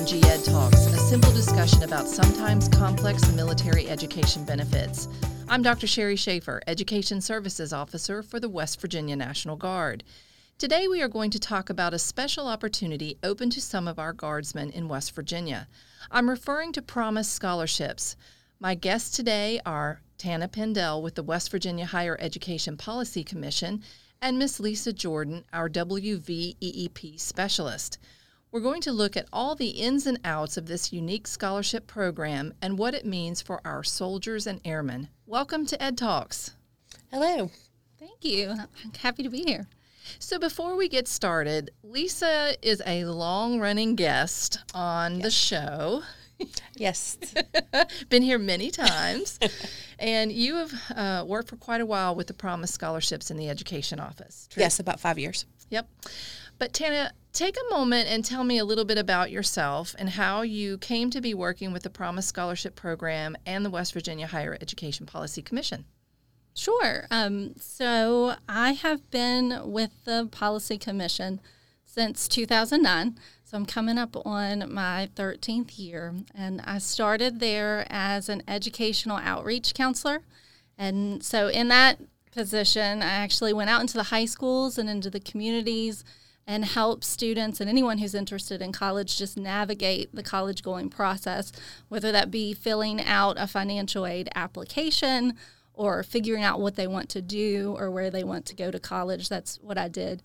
WBNG Ed Talks, a simple discussion about sometimes complex military education benefits. I'm Dr. Sherry Schaefer, Education Services Officer for the West Virginia National Guard. Today we are going to talk about a special opportunity open to some of our guardsmen in West Virginia. I'm referring to Promise Scholarships. My guests today are Tana Pendell with the West Virginia Higher Education Policy Commission and Miss Lisa Jordan, our WVEEP specialist. We're going to look at all the ins and outs of this unique scholarship program and what it means for our soldiers and airmen. Welcome to Ed Talks. Hello. Thank you. I'm happy to be here. So before we get started, Lisa is a long-running guest on the show. Yes. Been here many times. And you have worked for quite a while with the Promise Scholarships in the Education Office. True? Yes, about 5 years. Yep. But Tana, take a moment and tell me a little bit about yourself and how you came to be working with the Promise Scholarship Program and the West Virginia Higher Education Policy Commission. Sure. So I have been with the Policy Commission since 2009. So I'm coming up on my 13th year, and I started there as an educational outreach counselor. And so in that position, I actually went out into the high schools and into the communities and helped students and anyone who's interested in college just navigate the college going process, whether that be filling out a financial aid application or figuring out what they want to do or where they want to go to college. That's what I did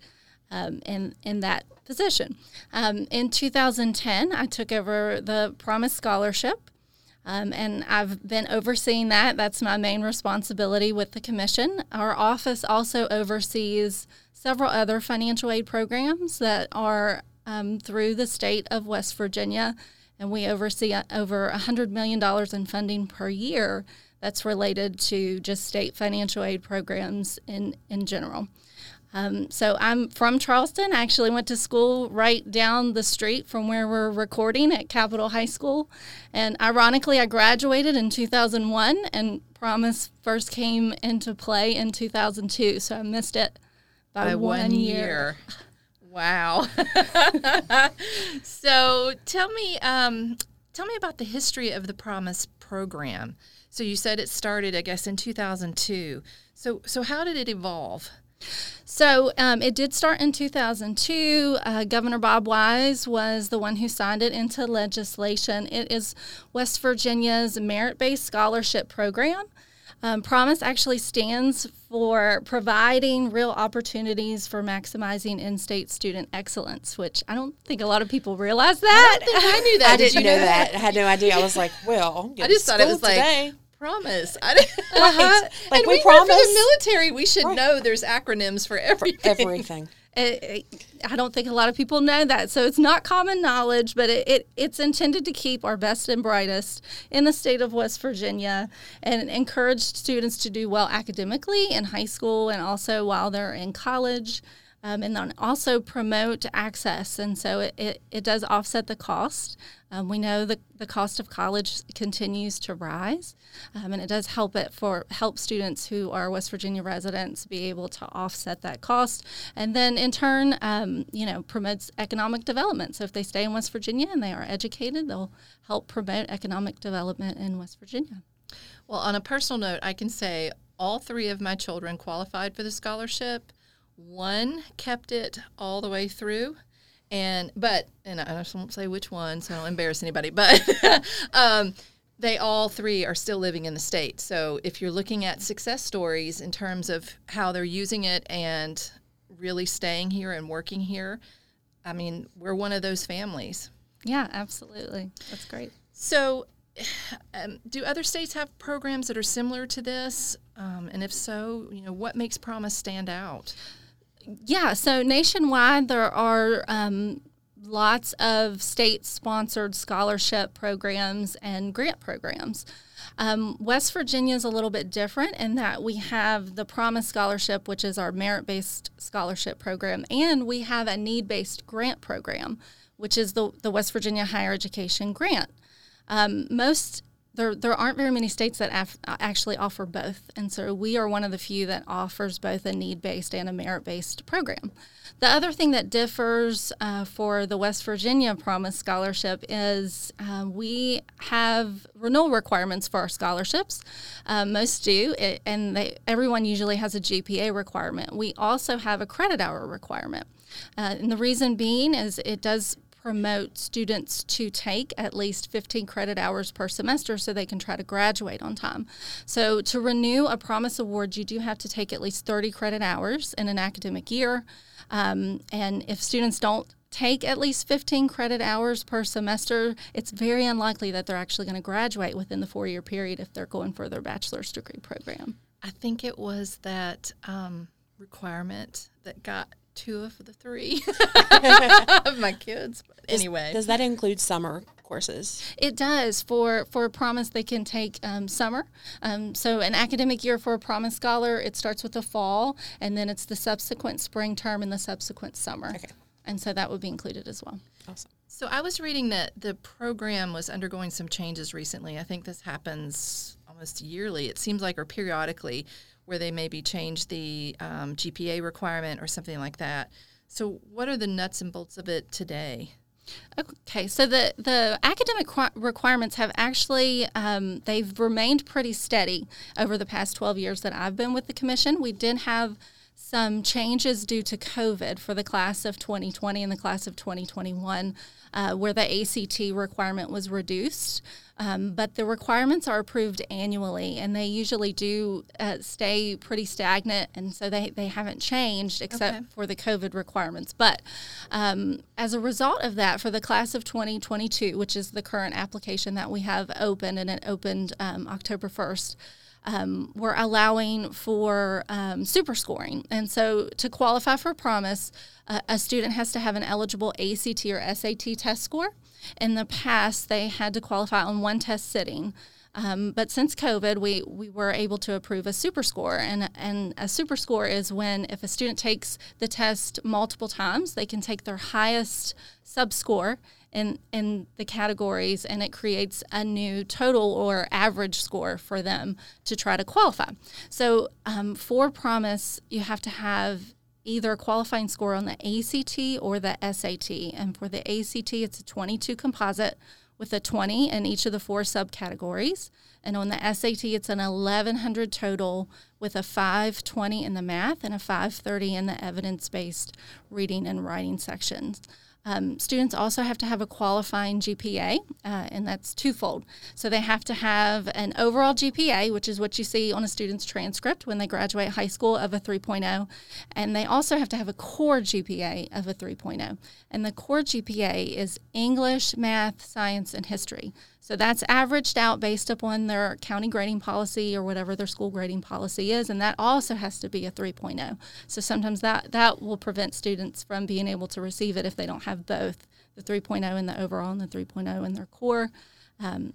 in that position. In 2010, I took over the Promise Scholarship, and I've been overseeing that. That's my main responsibility with the commission. Our office also oversees several other financial aid programs that are through the state of West Virginia, and we oversee over $100 million in funding per year that's related to just state financial aid programs in general. So I'm from Charleston. I actually went to school right down the street from where we're recording at Capitol High School. And ironically, I graduated in 2001, and Promise first came into play in 2002. So I missed it by one year. Wow. So tell me about the history of the Promise program. So you said it started, I guess, in 2002. So how did it evolve? So it did start in 2002. Governor Bob Wise was the one who signed it into legislation. It is West Virginia's merit-based scholarship program. Promise actually stands for providing real opportunities for maximizing in-state student excellence, which I don't think a lot of people realize that. I don't think I knew that. I didn't know that. I had no idea. I was like, well, I just thought it was today. Like... Promise. Right. Like and we promise. For the military, we should know there's acronyms for everything. I don't think a lot of people know that. So it's not common knowledge, but it's intended to keep our best and brightest in the state of West Virginia and encourage students to do well academically in high school and also while they're in college, and then also promote access. And so it does offset the cost. We know the cost of college continues to rise, and it does help students who are West Virginia residents be able to offset that cost, and then in turn, promotes economic development. So if they stay in West Virginia and they are educated, they'll help promote economic development in West Virginia. Well, on a personal note, I can say all three of my children qualified for the scholarship. One kept it all the way through. And I just won't say which one, so I don't embarrass anybody, but they all three are still living in the state. So if you're looking at success stories in terms of how they're using it and really staying here and working here, I mean, we're one of those families. Yeah, absolutely. That's great. So do other states have programs that are similar to this? And if so, what makes Promise stand out? Yeah, so nationwide there are lots of state-sponsored scholarship programs and grant programs. West Virginia is a little bit different in that we have the Promise Scholarship, which is our merit-based scholarship program, and we have a need-based grant program, which is the West Virginia Higher Education Grant. Most there aren't very many states that actually offer both, and so we are one of the few that offers both a need-based and a merit-based program. The other thing that differs for the West Virginia Promise Scholarship is we have renewal requirements for our scholarships. Most do, and everyone usually has a GPA requirement. We also have a credit hour requirement, and the reason being is it does promote students to take at least 15 credit hours per semester so they can try to graduate on time. So to renew a Promise Award, you do have to take at least 30 credit hours in an academic year. And if students don't take at least 15 credit hours per semester, it's very unlikely that they're actually going to graduate within the four-year period if they're going for their bachelor's degree program. I think it was that requirement that got two of the three of my kids. But anyway. Does that include summer courses? It does. For Promise, they can take summer. So an academic year for a Promise Scholar, it starts with the fall, and then it's the subsequent spring term and the subsequent summer. Okay. And so that would be included as well. Awesome. So I was reading that the program was undergoing some changes recently. I think this happens almost yearly, it seems like, or periodically, where they maybe change the GPA requirement or something like that. So what are the nuts and bolts of it today? Okay, so the academic requirements have actually, they've remained pretty steady over the past 12 years that I've been with the commission. We did have some changes due to COVID for the class of 2020 and the class of 2021, where the ACT requirement was reduced. But the requirements are approved annually, and they usually do stay pretty stagnant, and so they haven't changed except for the COVID requirements. But as a result of that, for the class of 2022, which is the current application that we have open, and it opened October 1st, we're allowing for super scoring. And so to qualify for Promise, a student has to have an eligible ACT or SAT test score. In the past, they had to qualify on one test sitting. But since COVID, we were able to approve a super score. And a super score is when, if a student takes the test multiple times, they can take their highest subscore in the categories, and it creates a new total or average score for them to try to qualify. So for Promise, you have to have either a qualifying score on the ACT or the SAT. And for the ACT, it's a 22 composite with a 20 in each of the four subcategories. And on the SAT, it's an 1,100 total with a 520 in the math and a 530 in the evidence-based reading and writing sections. Students also have to have a qualifying GPA, and that's twofold. So they have to have an overall GPA, which is what you see on a student's transcript when they graduate high school, of a 3.0, and they also have to have a core GPA of a 3.0. And the core GPA is English, math, science, and history. So that's averaged out based upon their county grading policy or whatever their school grading policy is, and that also has to be a 3.0. So sometimes that will prevent students from being able to receive it if they don't have both the 3.0 and the overall and the 3.0 in their core. Go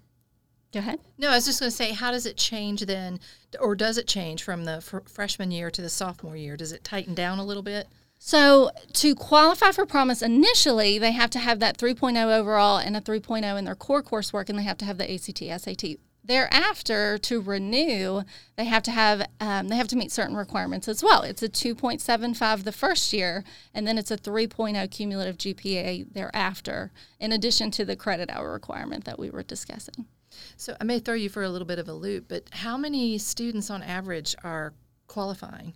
ahead. No, I was just going to say, how does it change then, or does it change from the freshman year to the sophomore year? Does it tighten down a little bit? So to qualify for Promise initially, they have to have that 3.0 overall and a 3.0 in their core coursework, and they have to have the ACT, SAT. Thereafter, to renew, they have to have meet certain requirements as well. It's a 2.75 the first year, and then it's a 3.0 cumulative GPA thereafter, in addition to the credit hour requirement that we were discussing. So I may throw you for a little bit of a loop, but how many students on average are qualifying?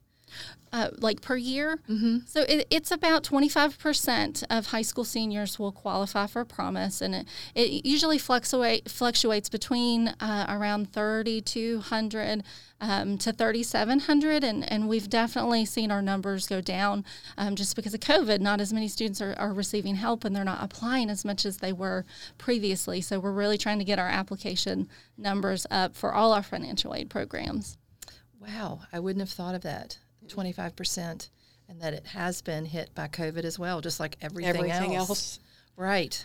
Like per year? Mm-hmm. So it's about 25% of high school seniors will qualify for Promise, and it usually fluctuates between around 3,200 to 3,700, and we've definitely seen our numbers go down just because of COVID. Not as many students are receiving help, and they're not applying as much as they were previously. So we're really trying to get our application numbers up for all our financial aid programs. Wow, I wouldn't have thought of that. 25%, and that it has been hit by COVID as well, just like everything else. Right.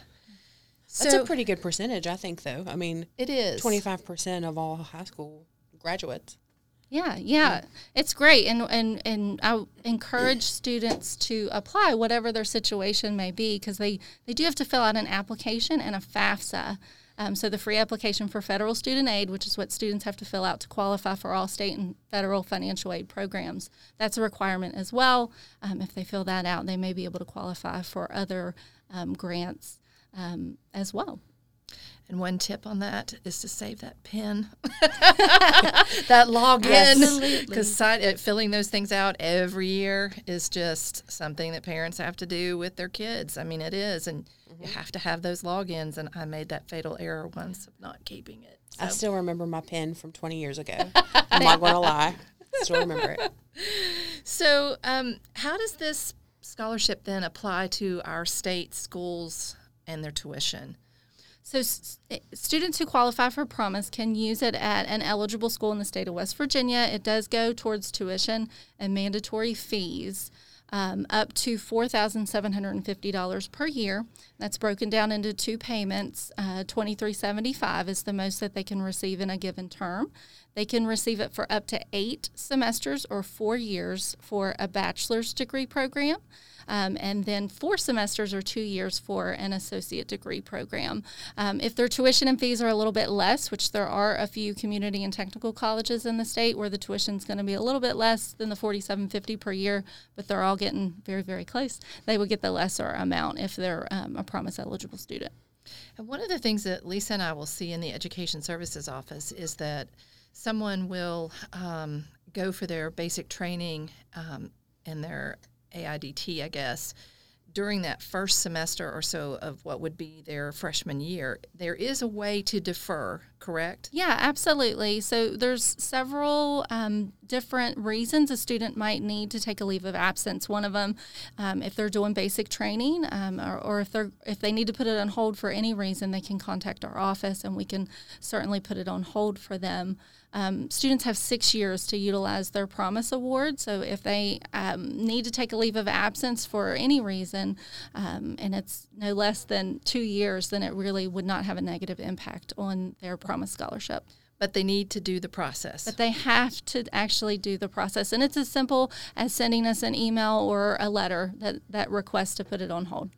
That's a pretty good percentage, I think, though. I mean, it is 25% of all high school graduates. Yeah. It's great, and I encourage students to apply, whatever their situation may be, because they do have to fill out an application and a FAFSA. So the free application for federal student aid, which is what students have to fill out to qualify for all state and federal financial aid programs, that's a requirement as well. If they fill that out, they may be able to qualify for other grants as well. And one tip on that is to save that PIN, that login, because filling those things out every year is just something that parents have to do with their kids. I mean, it is, and mm-hmm. you have to have those logins, and I made that fatal error once of not keeping it. So. I still remember my PIN from 20 years ago. I'm not going to lie. I still remember it. So how does this scholarship then apply to our state schools and their tuition? So students who qualify for Promise can use it at an eligible school in the state of West Virginia. It does go towards tuition and mandatory fees, up to $4,750 per year. That's broken down into two payments. $2,375 is the most that they can receive in a given term. They can receive it for up to 8 semesters or 4 years for a bachelor's degree program. And then 4 semesters or 2 years for an associate degree program. If their tuition and fees are a little bit less, which there are a few community and technical colleges in the state where the tuition is going to be a little bit less than the $4,750 per year, but they're all getting very, very close, they will get the lesser amount if they're a Promise eligible student. And one of the things that Lisa and I will see in the Education Services Office is that someone will go for their basic training and their AIDT, I guess, during that first semester or so of what would be their freshman year. There is a way to defer, correct? Yeah, absolutely. So there's several different reasons a student might need to take a leave of absence. One of them, if they're doing basic training or if they need to put it on hold for any reason, they can contact our office and we can certainly put it on hold for them. Students have 6 years to utilize their Promise Award, so if they need to take a leave of absence for any reason, and it's no less than 2 years, then it really would not have a negative impact on their Promise Scholarship. But they need to do the process. But they have to actually do the process, and it's as simple as sending us an email or a letter that requests to put it on hold.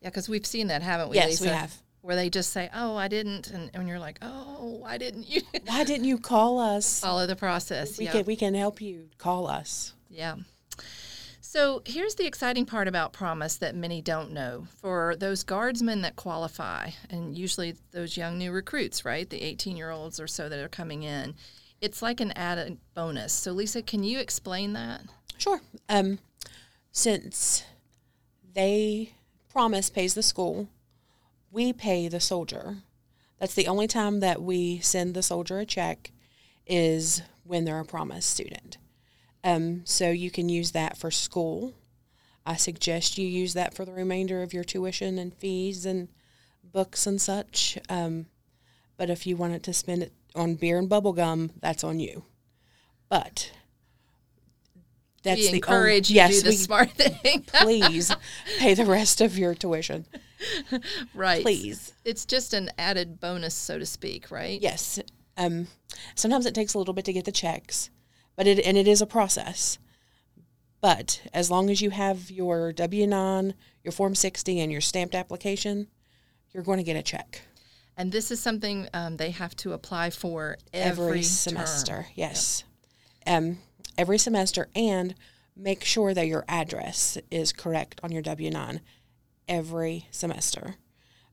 Yeah, because we've seen that, haven't we, Lisa? Yes, we have. Where they just say, oh, I didn't, and you're like, oh, why didn't you? Why didn't you call us? Follow the process. We can help you. Call us. Yeah. So here's the exciting part about Promise that many don't know. For those guardsmen that qualify, and usually those young new recruits, right, the 18-year-olds or so that are coming in, it's like an added bonus. So, Lisa, can you explain that? Sure. Since Promise pays the school, we pay the soldier. That's the only time that we send the soldier a check is when they're a Promise student. So you can use that for school. I suggest you use that for the remainder of your tuition and fees and books and such. But if you wanted to spend it on beer and bubble gum, that's on you. But that's we encourage you to do the smart thing. Please pay the rest of your tuition. Right. Please. It's just an added bonus, so to speak, right? Yes. Sometimes it takes a little bit to get the checks, but it is a process. But as long as you have your W-9, your Form 60, and your stamped application, you're going to get a check. And this is something they have to apply for every semester. Term. Yes. Yep. Every semester, and make sure that your address is correct on your W-9. Every semester,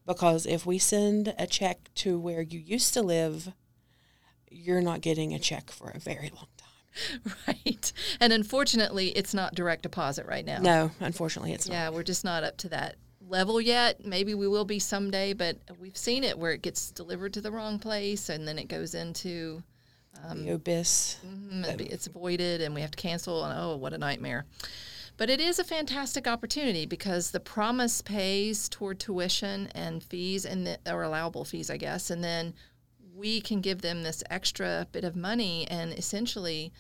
because if we send a check to where you used to live, you're not getting a check for a very long time. Right. And unfortunately, it's not direct deposit right now. No, unfortunately, it's not. Yeah, we're just not up to that level yet. Maybe we will be someday, but we've seen it where it gets delivered to the wrong place and then it goes into the abyss. It's voided and we have to cancel. And oh, what a nightmare. But it is a fantastic opportunity because the Promise pays toward tuition and fees, or allowable fees, I guess, and then we can give them this extra bit of money and essentially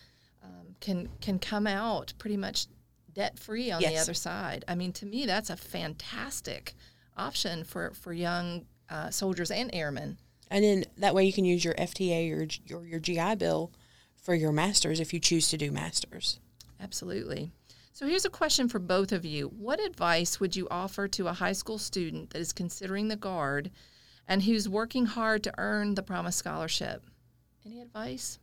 can come out pretty much debt-free on the other side. I mean, to me, that's a fantastic option for young soldiers and airmen. And then that way you can use your FTA or your GI Bill for your master's if you choose to do master's. Absolutely. So here's a question for both of you. What advice would you offer to a high school student that is considering the Guard and who's working hard to earn the Promise Scholarship. Any advice?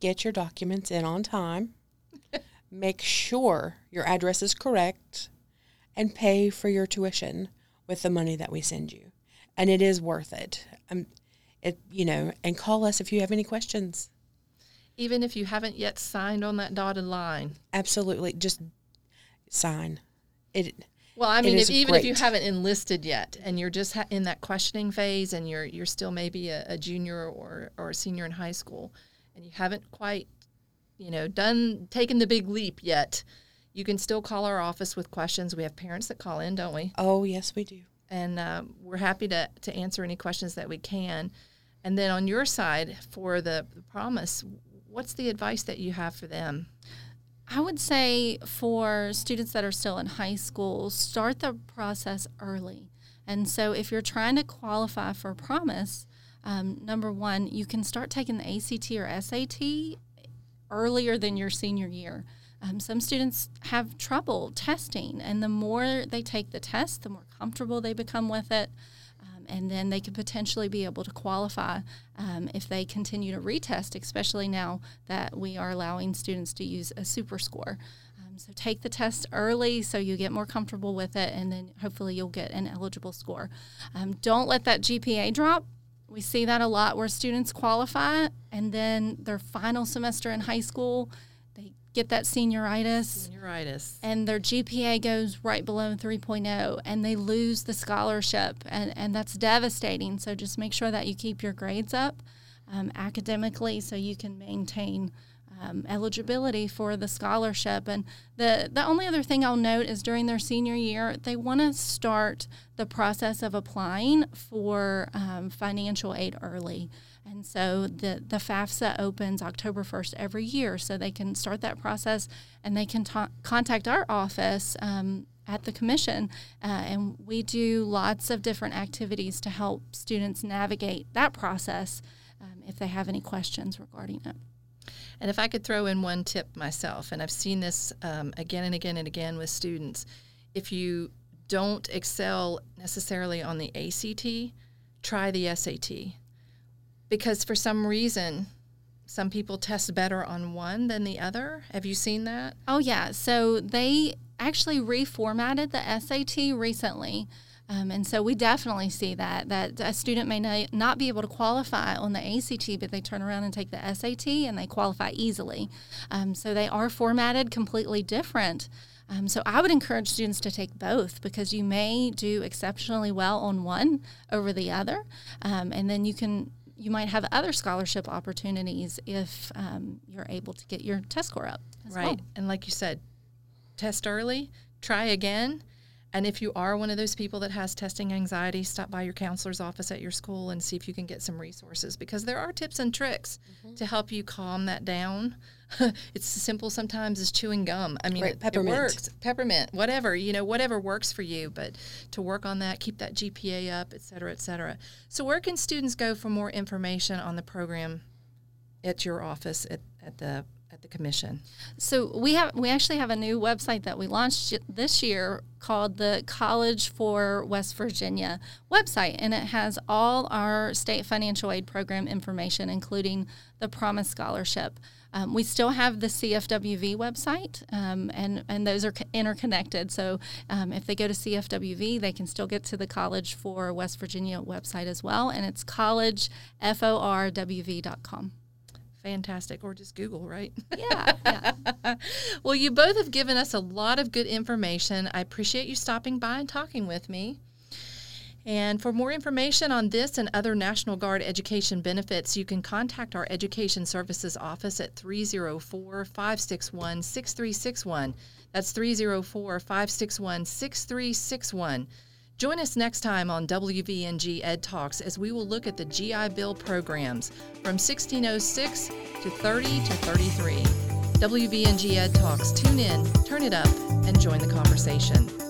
Get your documents in on time. Make sure your address is correct, and pay for your tuition with the money that we send you. And it is worth it. And call us if you have any questions. Even if you haven't yet signed on that dotted line. Absolutely. Just sign. If you haven't enlisted yet and you're just in that questioning phase and you're still maybe a junior or a senior in high school and you haven't quite, taken the big leap yet, you can still call our office with questions. We have parents that call in, don't we? Oh, yes, we do. And we're happy to answer any questions that we can. And then on your side for the Promise, what's the advice that you have for them? I would say for students that are still in high school, start the process early. And so if you're trying to qualify for Promise, number one, you can start taking the ACT or SAT earlier than your senior year. Some students have trouble testing, and the more they take the test, the more comfortable they become with it, and then they could potentially be able to qualify if they continue to retest, especially now that we are allowing students to use a super score. So take the test early so you get more comfortable with it, and then hopefully you'll get an eligible score. Don't let that GPA drop. We see that a lot where students qualify, and then their final semester in high school, get that senioritis, and their GPA goes right below 3.0, and they lose the scholarship, and that's devastating. So just make sure that you keep your grades up academically so you can maintain eligibility for the scholarship. And the only other thing I'll note is during their senior year, they want to start the process of applying for financial aid early. And so the FAFSA opens October 1st every year, so they can start that process, and they can contact our office at the commission. And we do lots of different activities to help students navigate that process if they have any questions regarding it. And if I could throw in one tip myself, and I've seen this again and again and again with students, if you don't excel necessarily on the ACT, try the SAT. Because for some reason, some people test better on one than the other. Have you seen that? Oh, yeah. So they actually reformatted the SAT recently. And so we definitely see that a student may not be able to qualify on the ACT, but they turn around and take the SAT and they qualify easily. So they are formatted completely different. So I would encourage students to take both, because you may do exceptionally well on one over the other. And then you might have other scholarship opportunities if you're able to get your test score up as well. Right, and like you said, test early, try again, and if you are one of those people that has testing anxiety, stop by your counselor's office at your school and see if you can get some resources, because there are tips and tricks to help you calm that down. It's as simple sometimes as chewing gum. I mean, right, peppermint. It works. Peppermint, whatever, whatever works for you. But to work on that, keep that GPA up, et cetera, et cetera. So where can students go for more information on the program at your office at the commission? So we actually have a new website that we launched this year called the College for West Virginia website, and it has all our state financial aid program information, including the Promise Scholarship. We still have the CFWV website, and those are interconnected. So if they go to CFWV, they can still get to the College for West Virginia website as well, and it's collegeforwv.com. Fantastic. Or just Google, right? Yeah. Well, you both have given us a lot of good information. I appreciate you stopping by and talking with me. And for more information on this and other National Guard education benefits, you can contact our Education Services Office at 304-561-6361. That's 304-561-6361. Join us next time on WVNG Ed Talks as we will look at the GI Bill programs from 1606 to 30 to 33. WVNG Ed Talks. Tune in, turn it up, and join the conversation.